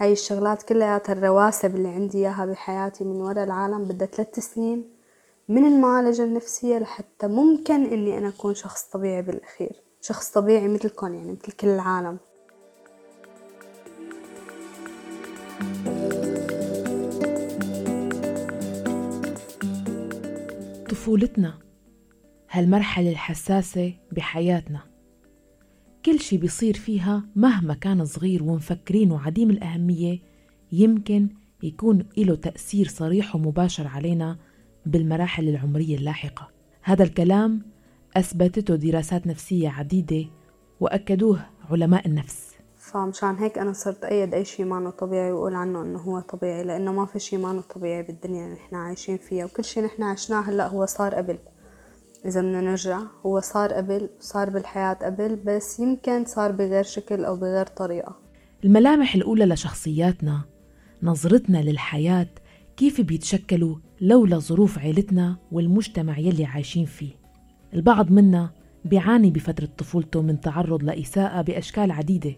هاي الشغلات كلياتها الرواسب اللي عندي اياها بحياتي من ورا العالم بدها 3 سنين من المعالجة النفسية لحتى ممكن اني انا اكون شخص طبيعي بالاخير، شخص طبيعي مثلكم يعني مثل كل العالم. طفولتنا هالمرحلة الحساسة بحياتنا كل شي بيصير فيها مهما كان صغير ومفكرين وعديم الأهمية يمكن يكون له تأثير صريح ومباشر علينا بالمراحل العمرية اللاحقة. هذا الكلام أثبتته دراسات نفسية عديدة وأكدوه علماء النفس، فمشان هيك أنا صرت أيد أي شيء مانو طبيعي وأقول عنه أنه هو طبيعي، لأنه ما في شيء مانو طبيعي بالدنيا اللي نحن عايشين فيها، وكل شيء نحن عشناه هلأ هو صار قبل. إذا بدنا نرجع هو صار قبل، صار بالحياة قبل، بس يمكن صار بغير شكل أو بغير طريقة. الملامح الأولى لشخصياتنا، نظرتنا للحياة كيف بيتشكلوا لولا ظروف عيلتنا والمجتمع يلي عايشين فيه. البعض منا بيعاني بفترة طفولته من تعرض لإساءة بأشكال عديدة،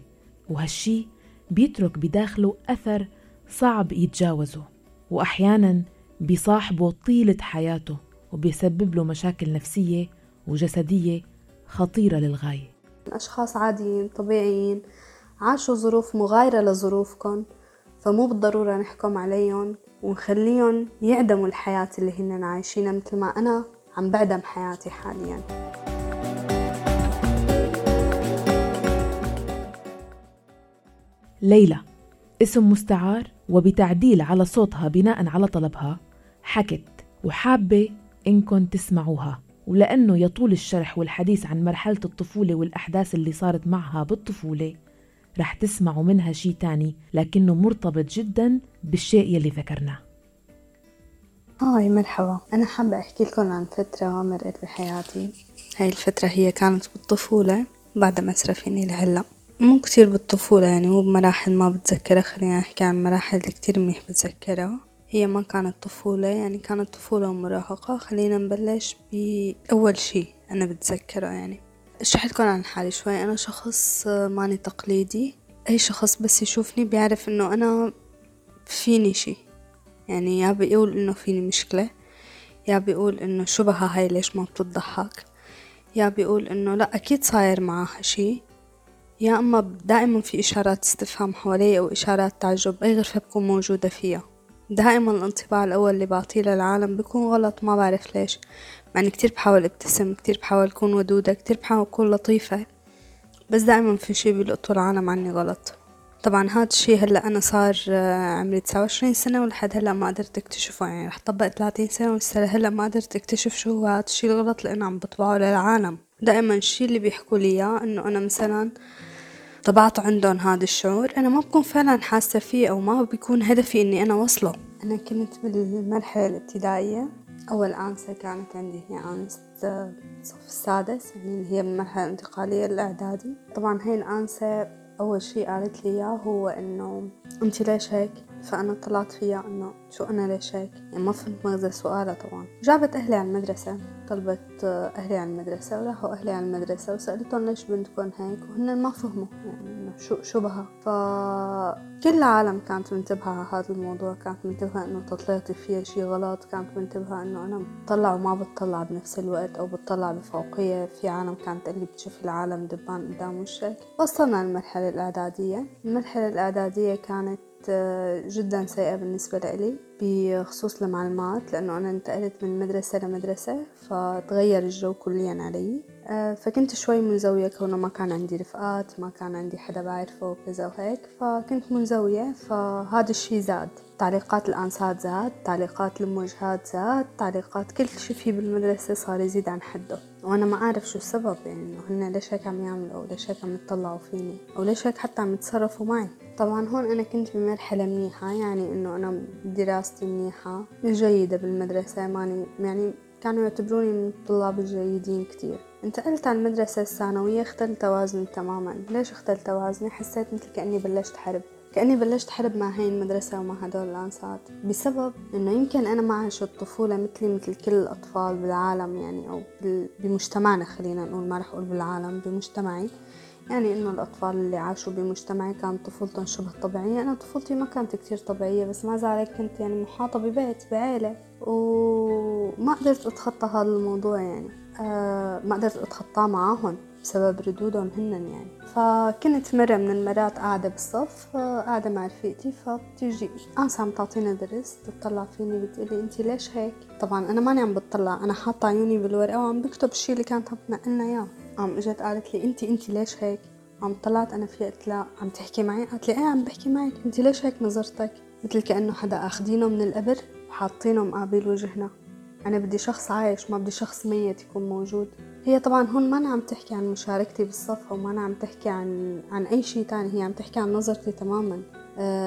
وهالشي بيترك بداخله أثر صعب يتجاوزه، وأحياناً بيصاحبه طيلة حياته وبيسبب له مشاكل نفسية وجسدية خطيرة للغاية. الأشخاص عاديين طبيعيين عاشوا ظروف مغايرة لظروفكم، فمو بالضرورة نحكم عليهم ونخليهم يعدموا الحياة اللي هن عايشينها مثل ما أنا عم بعدم حياتي حالياً. ليلى اسم مستعار، وبتعديل على صوتها بناء على طلبها حكت، وحابة إنكم تسمعوها، ولأنه يطول الشرح والحديث عن مرحلة الطفولة والأحداث اللي صارت معها بالطفولة رح تسمعوا منها شيء تاني لكنه مرتبط جدا بالشيء يلي ذكرناه. هاي مرحبا، أنا حابة أحكي لكم عن فترة مرقت بحياتي. هاي الفترة هي كانت بالطفولة بعد ما أسرفيني لهلأ، مو كتير بالطفولة يعني مو بمراحل ما بتذكرها، خلينا نحكي عن مراحل كتير منيح بتذكرها. هي ما كانت طفولة يعني كانت طفولة ومراهقة. خلينا نبلش بأول شيء أنا بتذكره، يعني أشرح لكم عن حالي شوي. أنا شخص ماني تقليدي، أي شخص بس يشوفني بيعرف إنه أنا فيني شيء، يعني يا بيقول إنه فيني مشكلة، يا بيقول إنه شو بها هاي ليش ما بتضحك، يا بيقول إنه لا أكيد صاير معها شيء، يا أما دائما في إشارات استفهام حوالي أو إشارات تعجب أي غرفة بكون موجودة فيها. دائما الانطباع الأول اللي بعطيه للعالم بيكون غلط، ما بعرف ليش، مع أني كتير بحاول ابتسم، كتير بحاول أكون ودودة، كتير بحاول أكون لطيفة، بس دائما في شيء بيلقطوا العالم عني غلط. طبعا هذا الشيء هلأ أنا صار عمري 29 سنة ولحد هلأ ما قدرت اكتشفه، يعني رح طبق 30 سنة والسنة هلأ ما قدرت اكتشف شو هو هذا الشيء الغلط، لأنه عم بطبعه للعالم. دائما الشيء اللي بيحكوا لي إياه إنه أنا مثلا طبعت عندهم هذا الشعور، أنا ما بكون فعلا حاسة فيه أو ما بيكون هدفي إني أنا وصله. أنا كنت بالمرحلة الابتدائية، أول أنسة كانت عندي هي أنسة صف السادس، يعني هي بالمرحلة الانتقالية الإعدادي. طبعا هاي الأنسة أول شيء قالت لي إياه هو إنه أنت ليش هيك، فأنا طلعت فيها إنه شو أنا ليش هيك، يعني ما فهمت مغزى سؤالها. طبعا جابت أهلي على المدرسة، طلبت أهلي على المدرسة وراحوا أهلي على المدرسة وسألتهم ليش بنتكم هيك، وهن ما فهموا يعني شو بها. فكل العالم كانت منتبهة على هذا الموضوع، كانت منتبهة إنه تطلعتي فيها شيء غلط، كانت منتبهة إنه أنا بطلع وما بتطلع بنفس الوقت أو بتطلع بفوقية. في عالم كانت اللي بتشوف العالم دبان قدام وشك. وصلنا للمرحلة الإعدادية. المرحلة الإعدادية كانت جدا سيئة بالنسبة لي بخصوص المعلومات، لأنه أنا انتقلت من مدرسة لمدرسة فتغير الجو كليا علي، فكنت شوي منزوية كونه ما كان عندي رفقات، ما كان عندي حدا بعرفه وكذا وهيك، فكنت منزوية. فهذا الشيء زاد، تعليقات الأنسات زاد، تعليقات الموجهات زاد، تعليقات كل شيء فيه بالمدرسة صار يزيد عن حده، وأنا ما أعرف شو السبب، يعني إنه هن ليش هيك عم يعملوا أو ليش هيك عم يتطلعوا فيني أو ليش هيك حتى عم يتصرفوا معي. طبعا هون أنا كنت بمرحلة منيحة، يعني إنه أنا دراستي منيحة جيدة بالمدرسة، ماني يعني كانوا يعتبروني من الطلاب الجيدين كتير. انتقلت على المدرسة الثانوية، اختلت توازني تماما. ليش اختلت توازني؟ حسيت مثل كأني بلشت حرب مع هاي المدرسة ومع هدول الأنسات، بسبب إنه يمكن أنا ما عشت الطفولة مثل كل الأطفال بالعالم، يعني أو بمجتمعنا، خلينا نقول ما رح أقول بالعالم، بمجتمعي يعني انه الاطفال اللي عاشوا بمجتمعي كانت طفولتهم شبه طبيعيه. انا طفولتي ما كانت كتير طبيعيه، بس مع ذلك كنت يعني محاطه ببيت بعائله، وما قدرت اتخطى هذا الموضوع، يعني ما قدرت اتخطاه معاهم بسبب ردودهم هن يعني. فكنت مرة من المرات قاعدة بالصف، قاعدة مع رفيقتي، فبتيجي أنسة عم تعطينا درس، بتطلع فيني بتقلي أنت ليش هيك؟ طبعا أنا ماني عم بتطلع، أنا حاطة عيوني بالورقة وعم بكتب الشيء اللي كانت عم تنقلنا إياه. عم إجت قالت لي أنت ليش هيك؟ عم طلعت أنا فيها قلت لا عم تحكي معي؟ قالت لي إيه عم بحكي معك، أنت ليش هيك نظرتك؟ مثل كأنه حدا آخدينه من القبر وحاطينه مقابل وجهنا. أنا بدي شخص عايش، ما بدي شخص ميت يكون موجود. هي طبعاً هون ما أنا عم تحكي عن مشاركتي بالصف، وما أنا عم تحكي عن أي شيء تاني، هي عم تحكي عن نظرتي تماماً.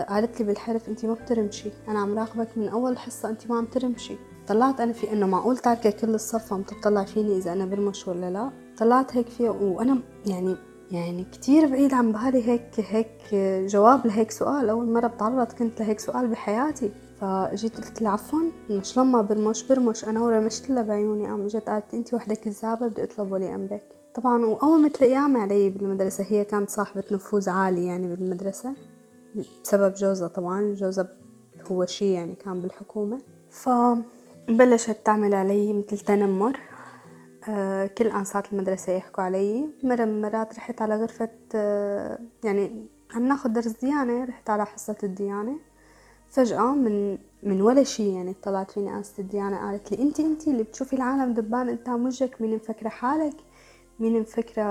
قالت لي بالحرف أنت ما بترمشي، أنا عم راقبك من أول حصة أنت ما عم ترمشي. طلعت أنا في إنه معقول تاركة كل الصف عم تطلع فيني إذا أنا برمش ولا لا. طلعت هيك فيها، وأنا يعني كتير بعيد عن بالي هيك جواب لهيك سؤال. أول مرة بتعرض كنت لهيك سؤال بحياتي. فجيت قلت لها عفوا مش لما برمش انا، ورمشت لها بعيوني. قام اجت قالت انت وحده كذابه بدي اطلب ولي امرك. طبعا واول ما تلاقيها علي بالمدرسه، هي كانت صاحبه نفوذ عالي يعني بالمدرسه بسبب جوزها. طبعا جوزها هو شيء يعني كان بالحكومه، فبلشت تعمل علي مثل تنمر. كل انسات المدرسه يحكوا علي. مره من مرات رحت على غرفه، يعني عم ناخذ درس ديانه، رحت على حصه الديانه. فجأة من ولا شيء يعني طلعت فيني أنسة الديانة قالت لي أنت اللي بتشوفي العالم دبان قدام وجهك، مين مفكرة حالك، مين مفكرة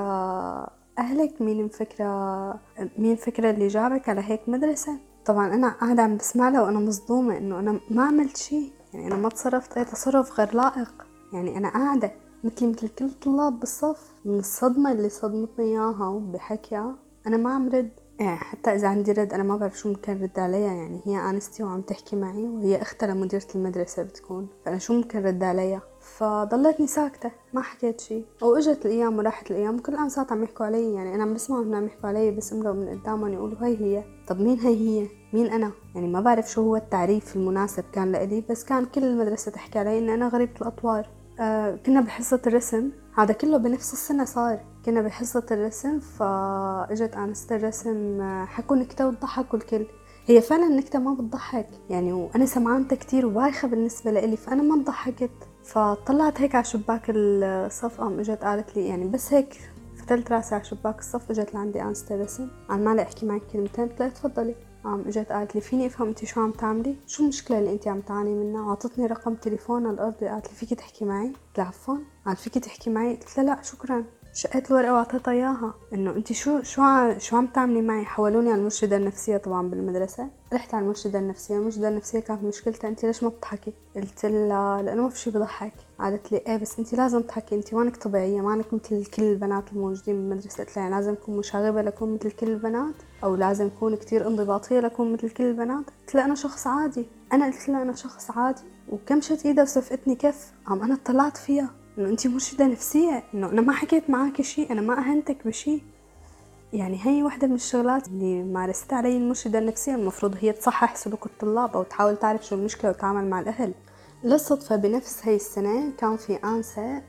أهلك، مين مفكرة اللي جابك على هيك مدرسة. طبعا أنا قاعدة عم بسمع لها وأنا مصدومة إنه أنا ما عملت شيء، يعني أنا ما تصرفت أي تصرف غير لائق، يعني أنا قاعدة مثل كل الطلاب بالصف. من الصدمة اللي صدمتني إياها وبحكيها أنا ما عم رد، يعني حتى إذا عندي رد أنا ما بعرف شو ممكن رد عليها، يعني هي أنستي وعم تحكي معي، وهي أختها لمديرة المدرسة بتكون، فأنا شو ممكن رد عليها؟ فضلتني ساكتة ما حكيت شيء. وإجت الأيام وراحت الأيام، كل أنسات عم يحكوا علي، يعني أنا عم بسمعهم عم يحكوا علي، بس امروا من قدامهم يقولوا هي. طب مين هي؟ مين أنا؟ يعني ما بعرف شو هو التعريف المناسب كان لإلي، بس كان كل المدرسة تحكي علي إن أنا غريبة الأطوار. كنا بحصة الرسم، هذا كله بنفس السنة صار، كنا بحصة الرسم. فاجت أنسة الرسم حكوا نكتة وضحكوا الكل. هي فعلا النكتة ما بتضحك يعني، وأنا سمعانتها كتير وبايخة بالنسبة لإلي، فأنا ما ضحكت. فطلعت هيك على شباك الصف، اجت قالت لي يعني بس هيك فتلت راسي على شباك الصف. اجت لعندي أنسة الرسم عن ما أحكي معك كلمتين، قلت لها تفضلي. اجت قالت لي فيني افهم انت شو عم تعملي، شو المشكله اللي انت عم تعاني منها؟ عطتني رقم تليفونها الارضي، قالت لي فيكي تحكي معي؟ قلت لها عفوا، قالت فيكي تحكي معي؟ قلت لها لا شكرا. شقت الورقه واعطيتها اياها انه انت شو عم تعملي معي. حولوني على المرشده النفسيه طبعا بالمدرسه. رحت على المرشده النفسيه كانت مشكلتها انت ليش ما بتضحكي؟ قلت لها لانه ما في شيء بضحك. قالت لي ايه بس انت لازم تضحكي، انت مانك طبيعيه، مانك مثل كل البنات الموجودين بالمدرسه. قلت لها يعني لازم اكون مشاغبه لكون مثل كل البنات، او لازم اكون كتير انضباطيه لكون مثل كل البنات؟ قلت لها انا شخص عادي. وكمشت ايدها وصفقتني كف. انا طلعت فيها انه انت مرشده نفسيه، انه انا ما حكيت معك شيء، انا ما اهنتك بشيء. يعني هي واحده من الشغلات اللي مارستها علي المرشده النفسيه. المفروض هي تصحح سلوك الطلاب او تحاول تعرف شو المشكله وتتعامل مع الاهل. للصدفه بنفس هي السنه كان في انسه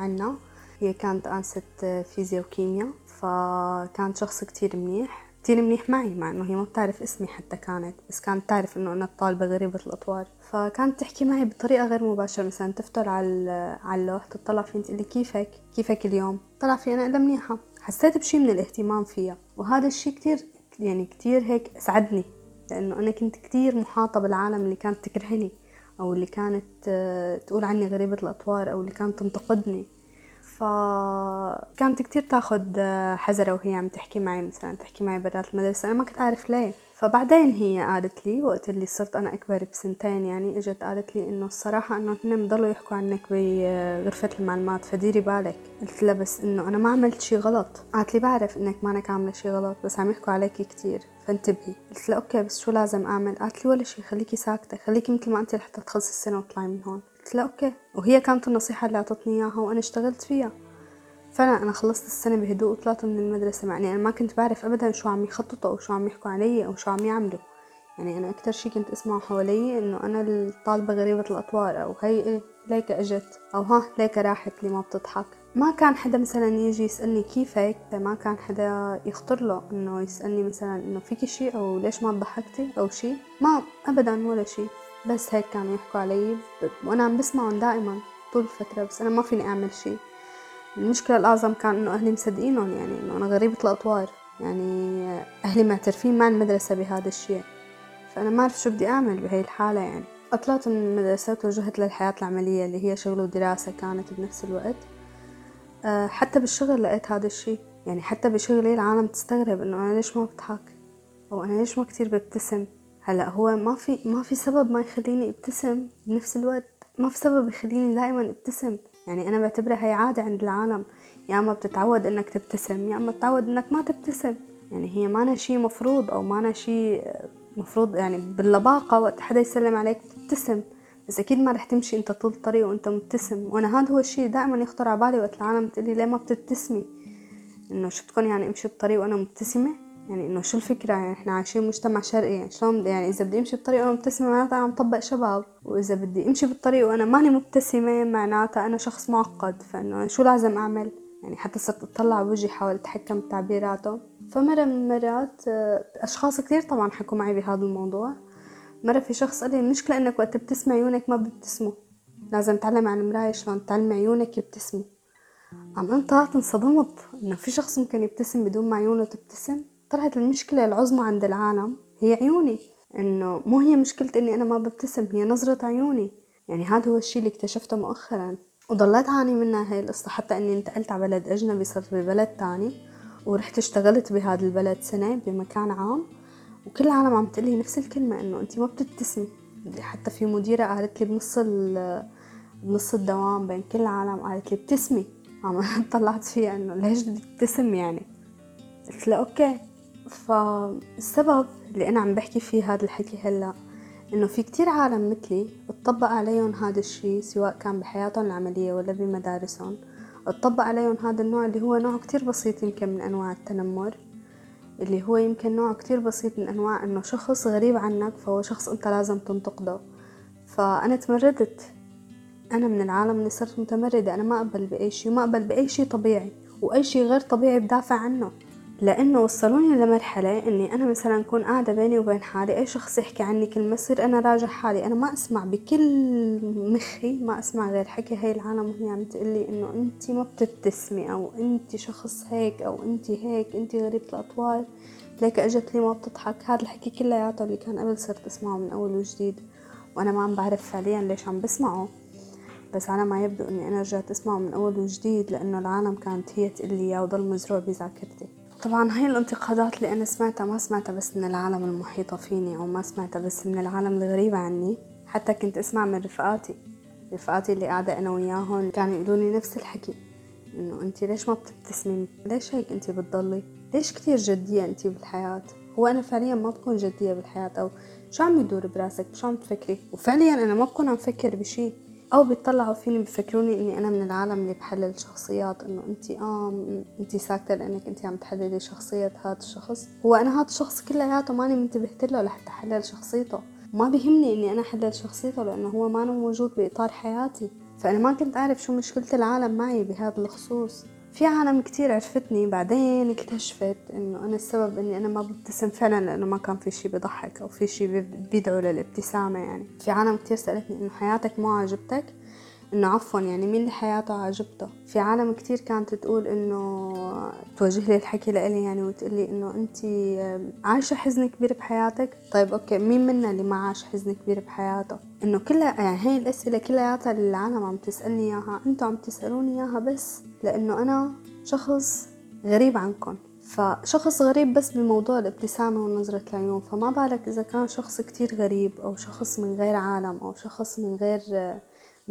عنا، هي كانت انسه فيزياء وكيمياء، فكانت شخص كتير منيح معي، مع انه هي ما بتعرف اسمي حتى كانت، بس كانت تعرف انه انا الطالبه غريبه الاطوار. فكانت تحكي معي بطريقه غير مباشره، مثلا تفتر على اللوح تطلع فيني تقول لي كيفك اليوم. طلع في انا منيحه، حسيت بشيء من الاهتمام فيها، وهذا الشيء كتير هيك سعدني، لانه انا كنت كتير محاطه بالعالم اللي كانت تكرهني، او اللي كانت تقول عني غريبه الاطوار، او اللي كانت تنتقدني. فكانت كتير تاخد حذرة وهي عم تحكي معي، مثلا تحكي معي برات المدرسة، أنا ما كنت أعرف ليه. فبعدين هي قالت لي وقت اللي صرت أنا أكبر بسنتين، يعني إجت قالت لي إنه الصراحة إنه هن بضلوا يحكوا عنك بغرفة المعلومات فديري بالك. قلت لها بس إنه أنا ما عملت شي غلط. قالت لي بعرف إنك مانك عاملة شي غلط، بس عم يحكوا عليك كتير فانتبهي. قلت لها أوكي بس شو لازم أعمل؟ قالت لي ولا شي، خليكي ساكتة، خليكي مثل ما أنت لحتى تخلصي السنة وطلعي من هون. قلت لها اوكي، وهي كانت النصيحه اللي اعطتني اياها وانا اشتغلت فيها. فانا خلصت السنه بهدوء وطلعت من المدرسه، مع اني انا ما كنت بعرف ابدا شو عم يخططوا او شو عم يحكوا علي او شو عم يعملوا. يعني انا اكثر شيء كنت اسمعه حوالي انه انا الطالبه غريبه الاطوار، او هي ليك اجت، او ها ليك راحت لي ما بتضحك. ما كان حدا مثلا يجي يسألني كيفك، ما كان حدا يخطر له انه يسألني مثلا انه فيكي شيء او ليش ما تضحكتي او شيء، ما ابدا ولا شيء. بس هيك كانوا يحكوا علي وانا عم بسمعهم دائما طول الفترة، بس انا ما فيني اعمل شيء. المشكلة الاعظم كان انه اهلي مصدقينهم، يعني انه انا غريبة الاطوار، يعني اهلي معترفين مع المدرسة بهذا الشيء، فانا ما اعرف شو بدي اعمل بهي الحالة. يعني اطلعت من المدرسة وتوجهت للحياة العملية اللي هي شغل ودراسة كانت بنفس الوقت. حتى بالشغل لقيت هذا الشيء، يعني حتى بشغلي العالم تستغرب انه انا ليش ما بضحك او انا ليش ما كتير ببتسم. هلا هو ما في سبب ما يخليني ابتسم، بنفس الوقت ما في سبب يخليني دائما ابتسم. يعني انا بعتبرها هي عاده عند العالم، يا اما بتتعود انك تبتسم يا اما بتتعود انك ما تبتسم. يعني هي مانا شيء مفروض او مانا شيء مفروض، يعني باللباقه وقت حدا يسلم عليك بتبتسم، بس اكيد ما رح تمشي انت طول الطريق وانت مبتسم. وانا هذا هو الشيء دائما يخطر على بالي وقت العالم بتقلي ليه ما بتبتسمي، انه شفتكم يعني امشي بالطريق وانا مبتسمه، يعني انه شو الفكره، يعني احنا عايشين مجتمع شرقي، يعني شلون يعني اذا بدي امشي بالطريق وانا مبتسمه معناتها انا مطبق شباب، واذا بدي امشي بالطريق وانا ماني مبتسمه معناتها انا شخص معقد، فانه شو لازم اعمل. يعني حتى صرت اطلع بوجهي، حاول اتحكم بتعبيراته. فمره من المرات اشخاص كثير طبعا حكوا معي بهذا الموضوع. مرة في شخص قال لي المشكلة انك وقت بتبتسم عيونك ما بتبتسموا، لازم تعلم عن المراية شلون تعلم عيونك يبتسموا. عم طلعت انصدمت انه في شخص ممكن يبتسم بدون ما عيونه تبتسم. طلعت المشكلة العظمى عند العالم هي عيوني، انه مو هي مشكلة اني انا ما ببتسم، هي نظرة عيوني. يعني هذا هو الشيء اللي اكتشفته مؤخرا، وضليت عاني منها هاي القصة حتى اني انتقلت على بلد اجنبي، صرت ببلد تاني ورحت اشتغلت بهذا البلد سنة بمكان عام، وكل العالم عم تقلي نفس الكلمة انه انتي ما بتبتسمي. حتى في مديرة قالت لي بنص الدوام بين كل العالم، قالت لي بتسمي. عم طلعت فيها انه ليش بتبتسم، يعني قلت لها اوكي. فالسبب اللي انا عم بحكي فيه هذا الحكي هلا انه في كتير عالم مثلي اتطبق عليهم هذا الشيء، سواء كان بحياتهم العملية ولا بمدارسهم اتطبق عليهم هذا النوع اللي هو نوع كتير بسيط يمكن من انواع التنمر، اللي هو يمكن نوع كتير بسيط من أنواع أنه شخص غريب عنك فهو شخص أنت لازم تنتقده. فأنا تمردت، أنا من العالم اللي صرت متمردة، أنا ما أقبل بأي شيء، ما أقبل بأي شيء طبيعي، وأي شيء غير طبيعي بدافع عنه. لأنه وصلوني لمرحلة أني أنا مثلا أكون قاعدة بيني وبين حالي، أي شخص يحكي عني كلمة صير أنا راجع حالي، أنا ما أسمع بكل مخي، ما أسمع غير حكي هاي العالم وهي عم تقلي أنه أنتي ما بتبتسمي، أو أنتي شخص هيك، أو أنتي هيك، أنتي غريبة الأطوار، ليك أجت لي ما بتضحك. هذا الحكي كله يعطى اللي كان قبل صرت أسمعه من أول وجديد، وأنا ما عم بعرف فعليا ليش عم بسمعه، بس على ما يبدو أني أنا رجعت أسمعه من أول وجديد لأنه العالم كانت هي تقلي وضل مزروع بذاكرتي. طبعاً هاي الانتقادات اللي أنا سمعتها ما سمعتها بس من العالم المحيطة فيني، أو ما سمعتها بس من العالم الغريبة عني، حتى كنت أسمع من رفقاتي اللي قاعدة أنا وياهم كانوا يقولوني نفس الحكي، إنه أنتي ليش ما بتبتسمي، ليش هيك أنتي بتضلي، ليش كتير جدية أنتي بالحياة. هو أنا فعلياً ما بكون جدية بالحياة، أو شو عم يدور براسك، شو عم تفكري، وفعلياً أنا ما بكون عم فكر بشي، او بيطلعوا فيني بيفكروني اني انا من العالم اللي بحلل شخصيات، انه انتي ساكته لانك انتي عم تحللي شخصيه هذا الشخص. هو انا هذا الشخص كلياته ماني منتبهت له لحتى احلل شخصيته، ما بيهمني اني انا احلل شخصيته لانه هو ما موجود باطار حياتي. فانا ما كنت اعرف شو مشكله العالم معي بهذا الخصوص. في عالم كتير عرفتني بعدين اكتشفت انه انا السبب اني انا ما ببتسم فعلا لانه ما كان في شيء بيضحك او في شيء بيدعو للابتسامه. يعني في عالم كتير سالتني انه حياتك ما عجبتك، انه عفوا يعني مين اللي حياته عجبته. في عالم كتير كانت تقول انه توجه لي الحكي لالي يعني وتقول لي انه انتي عايشه حزن كبير بحياتك. طيب اوكي، مين منا اللي ما عاش حزن كبير بحياته؟ انه كلها يعني هاي الاسئله كلياتها العالم عم تسالني اياها، انتوا عم تسالوني اياها بس لانه انا شخص غريب عنكم. فشخص غريب بس بموضوع الابتسامه ونظره العيون، فما بالك اذا كان شخص كتير غريب او شخص من غير عالم او شخص من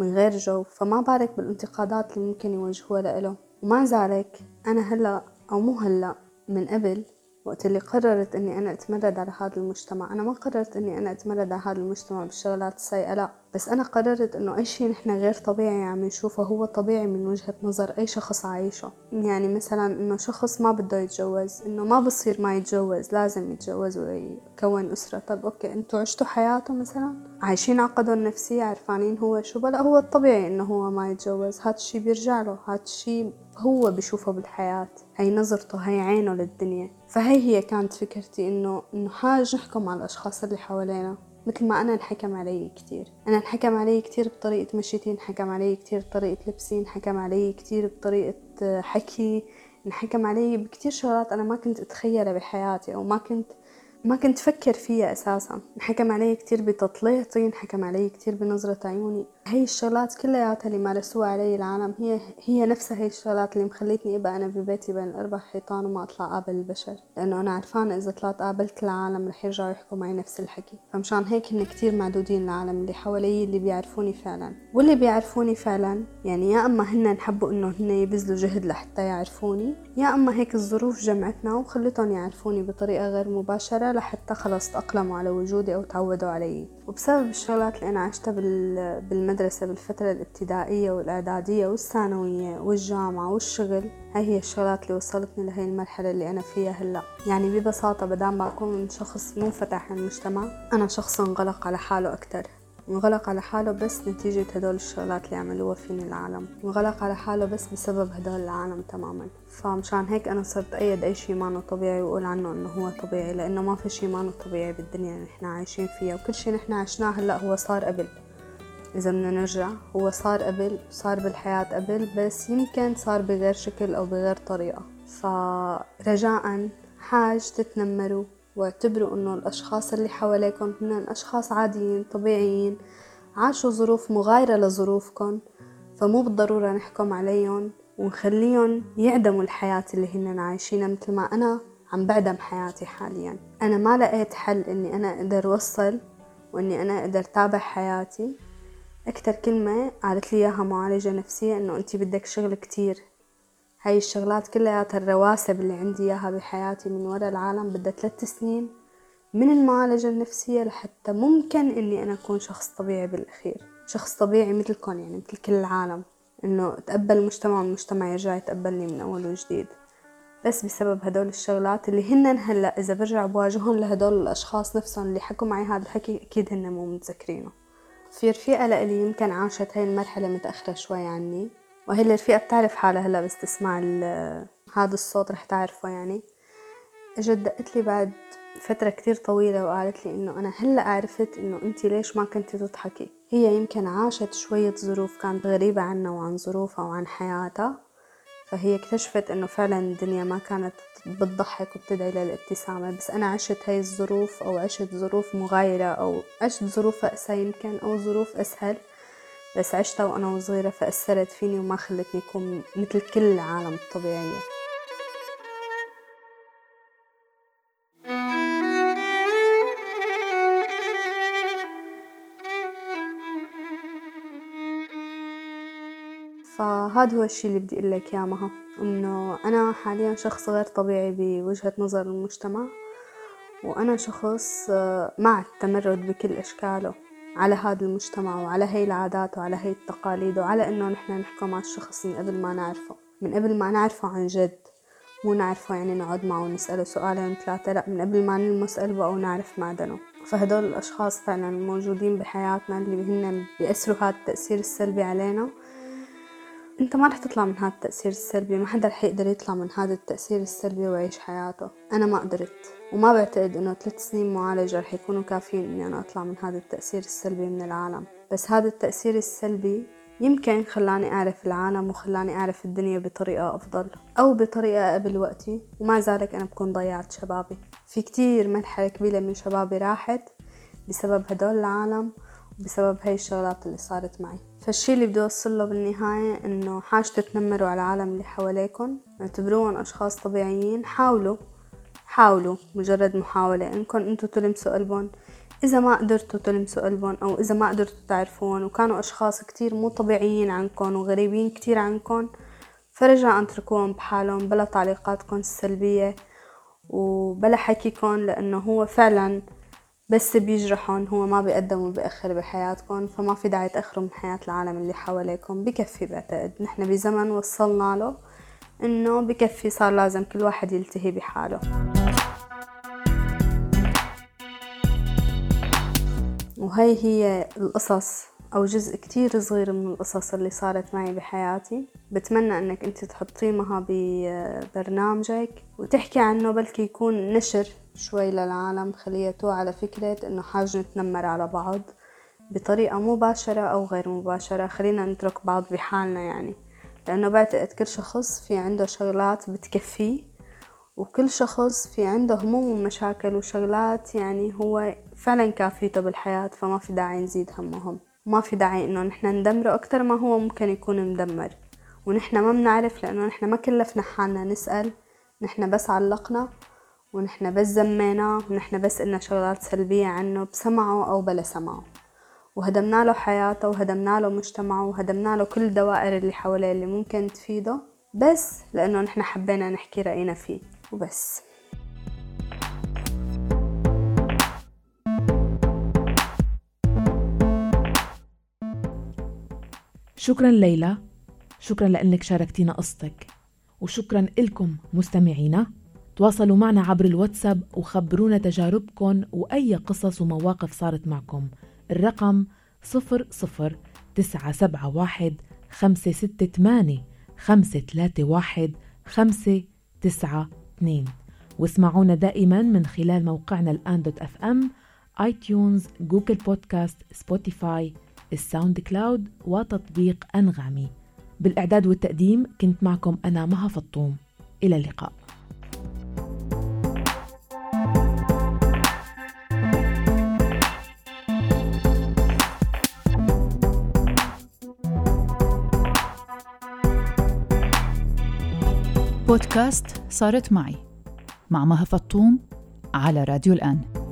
غير جو. فما بالك بالانتقادات اللي ممكن يوجهوها له. ومع ذلك انا هلا او مو هلا، من قبل وقت اللي قررت اني انا اتمرد على هذا المجتمع، انا ما قررت اني انا اتمرد على هذا المجتمع بالشغلات السيئه، لا، بس انا قررت انه اي شيء نحن غير طبيعي عم نشوفه هو طبيعي من وجهه نظر اي شخص عايشه. يعني مثلا انه شخص ما بده يتجوز، انه ما بصير ما يتجوز، لازم يتجوز ويكون اسره. طب اوكي، انتوا عشتوا حياته مثلا؟ عايشين عقده النفسي، عارفانين هو شو بلا. هو الطبيعي انه هو ما يتجوز، هاد الشي بيرجع له، هاد الشي هو بيشوفه بالحياة، هي نظرته، هي عينه للدنيا. فهي هي كانت فكرتي انه حاج نحكم على الاشخاص اللي حوالينا مثل ما انا انحكم علي كتير. انا انحكم علي كتير بطريقة مشيتي، انحكم علي كتير بطريقة لبسي، انحكم علي كتير بطريقة حكي، انحكم علي بكتير شغلات انا ما كنت اتخيلها بحياتي او ما كنت أفكر فيها أساساً. انحكم علي كتير بتطليعتي، انحكم علي كتير بنظرة عيوني. هي الشغلات كلياتها اللي مارسوها علي العالم هي نفسها، هي الشغلات اللي مخليتني أبقى أنا ببيتي بين الأربع حيطان وما أطلع قابل البشر، لأنه أنا عرفانة إذا طلعت قابلت العالم رح يرجعوا يحكوا معي نفس الحكي. فمشان هيك هن كتير معدودين العالم اللي حوالي اللي بيعرفوني فعلاً، واللي بيعرفوني فعلاً يعني يا أما هن نحبوا إنه هن يبذلوا جهد لحتى يعرفوني، يا أما هيك الظروف جمعتنا وخلتهم يعرفوني بطريقة غير مباشرة لحتى خلاص تأقلموا على وجودي أو تعودوا علي. وبسبب الشغلات اللي أنا عشتها بالمدرسة بالفترة الابتدائية والإعدادية والثانوية والجامعة والشغل، هي الشغلات اللي وصلتني لهي المرحلة اللي أنا فيها هلأ. يعني ببساطة بدام بكون شخص منفتح على المجتمع، أنا شخص انغلق على حاله أكتر، انغلق على حاله بس نتيجة هدول الشغلات اللي عملوها فيني العالم، انغلق على حاله بس بسبب هدول العالم تماماً. فمشان هيك أنا صرت أيد أي شيء مانو طبيعي وأقول عنه إنه هو طبيعي، لأنه ما في شيء مانو طبيعي بالدنيا اللي نحن عايشين فيها، وكل شيء نحن عشناه هلأ هو صار قبل. إذا بدنا نرجع هو صار قبل، صار بالحياة قبل، بس يمكن صار بغير شكل أو بغير طريقة. فرجاءً حاج تتنمروا واعتبروا أنه الأشخاص اللي حواليكم هن أشخاص عاديين طبيعيين، عاشوا ظروف مغايرة لظروفكم، فمو بالضرورة نحكم عليهم ونخليهم يعدموا الحياة اللي هن عايشينها مثل ما أنا عم بعدم حياتي حاليا. أنا ما لقيت حل أني أنا أقدر وصل وأني أنا أقدر تابع حياتي. أكتر كلمة قالت لي إياها معالجة نفسية أنه أنت بدك شغل كتير، هاي الشغلات كلها الرواسب اللي عندي إياها بحياتي من وراء العالم بدها 3 سنين من المعالجة النفسية لحتى ممكن إني أنا أكون شخص طبيعي بالأخير، شخص طبيعي مثلكم يعني مثل كل العالم، إنه تقبل المجتمع والمجتمع يرجع يتقبلني من أول وجديد. بس بسبب هدول الشغلات اللي هن هلأ إذا برجع بواجههم لهدول الأشخاص نفسهم اللي حكوا معي هذا الحكي أكيد هن مو متذكرينه. في رفيقة لإلي يمكن عاشت هاي المرحلة متأخرة شوي عني، وهي الرفيقة بتعرف حالها هلا بس تسمع هذا الصوت رح تعرفه. يعني اجت دقت لي بعد فترة كتير طويلة وقالت لي انه انا هلا عرفت انه انتي ليش ما كنتي تضحكي. هي يمكن عاشت شوية ظروف كانت غريبة عنها وعن ظروفها وعن حياتها، فهي اكتشفت انه فعلا الدنيا ما كانت بتضحك وبتدعي للابتسامة، بس انا عشت هاي الظروف او عشت ظروف مغايرة او عشت ظروف أقسى يمكن او ظروف اسهل، بس عشتها وأنا وصغيرة فأثرت فيني وما خلتني أكون مثل كل العالم الطبيعية. فهذا هو الشيء اللي بدي أقول لك يا مها، إنه أنا حاليا شخص غير طبيعي بوجهة نظر المجتمع، وأنا شخص مع التمرد بكل أشكاله على هذا المجتمع وعلى هاي العادات وعلى هاي التقاليد، وعلى إنه نحن نحكم على الشخص من قبل ما نعرفه عن جد، مو نعرفه يعني نقعد معه ونسأله سؤالين 3، لأ من قبل ما نلمس قلبه أو نعرف معدنه. فهدول الأشخاص فعلا الموجودين بحياتنا اللي هن بيأثروا هذا التأثير السلبي علينا، انت ما رح تطلع من هذا التأثير السلبي، ما حدا رح يقدر يطلع من هذا التأثير السلبي ويعيش حياته. انا ما قدرت، وما بعتقد انه 3 سنين معالجة رح يكونوا كافيين اني انا اطلع من هذا التأثير السلبي من العالم. بس هذا التأثير السلبي يمكن خلاني اعرف العالم وخلاني اعرف الدنيا بطريقة افضل او بطريقة قبل وقتي، ومع ذلك انا بكون ضيعت شبابي. في كتير مرحلة كبيرة من شبابي راحت بسبب هدول العالم وبسبب هاي الشغلات اللي صارت معي. فالشي اللي بدي اوصل له بالنهاية انه حاج تتنمروا على العالم اللي حواليكم، اعتبروهم اشخاص طبيعيين، حاولوا مجرد محاولة انكم انتوا تلمسوا قلبهم. اذا ما قدرتوا تلمسوا قلبهم او اذا ما قدرتوا تعرفون وكانوا اشخاص كتير مو طبيعيين عنكم وغريبين كتير عنكم، فرجاء اتركوهم بحالهم بلا تعليقاتكم السلبية وبلا حكيكم، لانه هو فعلا بس بيجرحون، هو ما بيقدم وبيأخر بحياتكم، فما في داعي تأخروا من حياة العالم اللي حواليكم. بكفي بعتقد نحن بزمن وصلنا له انه بكفي صار لازم كل واحد يلتهي بحاله. وهي هي القصص أو جزء كتير صغير من القصص اللي صارت معي بحياتي. بتمنى أنك أنت تحطي معها ببرنامجك وتحكي عنه، بلكي يكون نشر شوي للعالم، خليته على فكرة أنه حاجة نتنمر على بعض بطريقة مباشرة أو غير مباشرة. خلينا نترك بعض بحالنا يعني، لأنه بعتقد كل شخص في عنده شغلات بتكفيه، وكل شخص في عنده هموم ومشاكل وشغلات يعني هو فعلا كافيته بالحياة، فما في داعي نزيد همهم، ما في داعي إنه نحن ندمره أكتر ما هو ممكن يكون مدمر، ونحن ما بنعرف لأنه نحن ما كلفنا حالنا نسأل، نحن بس علقنا ونحن بس زمينا ونحن بس إنه شغلات سلبية عنه بسمعه أو بلا سمعه، وهدمنا له حياته وهدمنا له مجتمعه وهدمنا له كل الدوائر اللي حواليه اللي ممكن تفيده، بس لأنه نحن حبينا نحكي رأينا فيه وبس. شكراً ليلى، شكراً لأنك شاركتينا قصتك، وشكراً إلكم مستمعينا. تواصلوا معنا عبر الواتساب وخبرونا تجاربكم وأي قصص ومواقف صارت معكم. الرقم 00971 568 531 592. واسمعونا دائماً من خلال موقعنا الآن.fm، iTunes، جوجل بودكاست، سبوتيفاي، الساوند كلاود، وتطبيق أنغامي. بالإعداد والتقديم كنت معكم أنا مها فطوم، إلى اللقاء. بودكاست صارت معي مع مها فطوم على راديو الآن.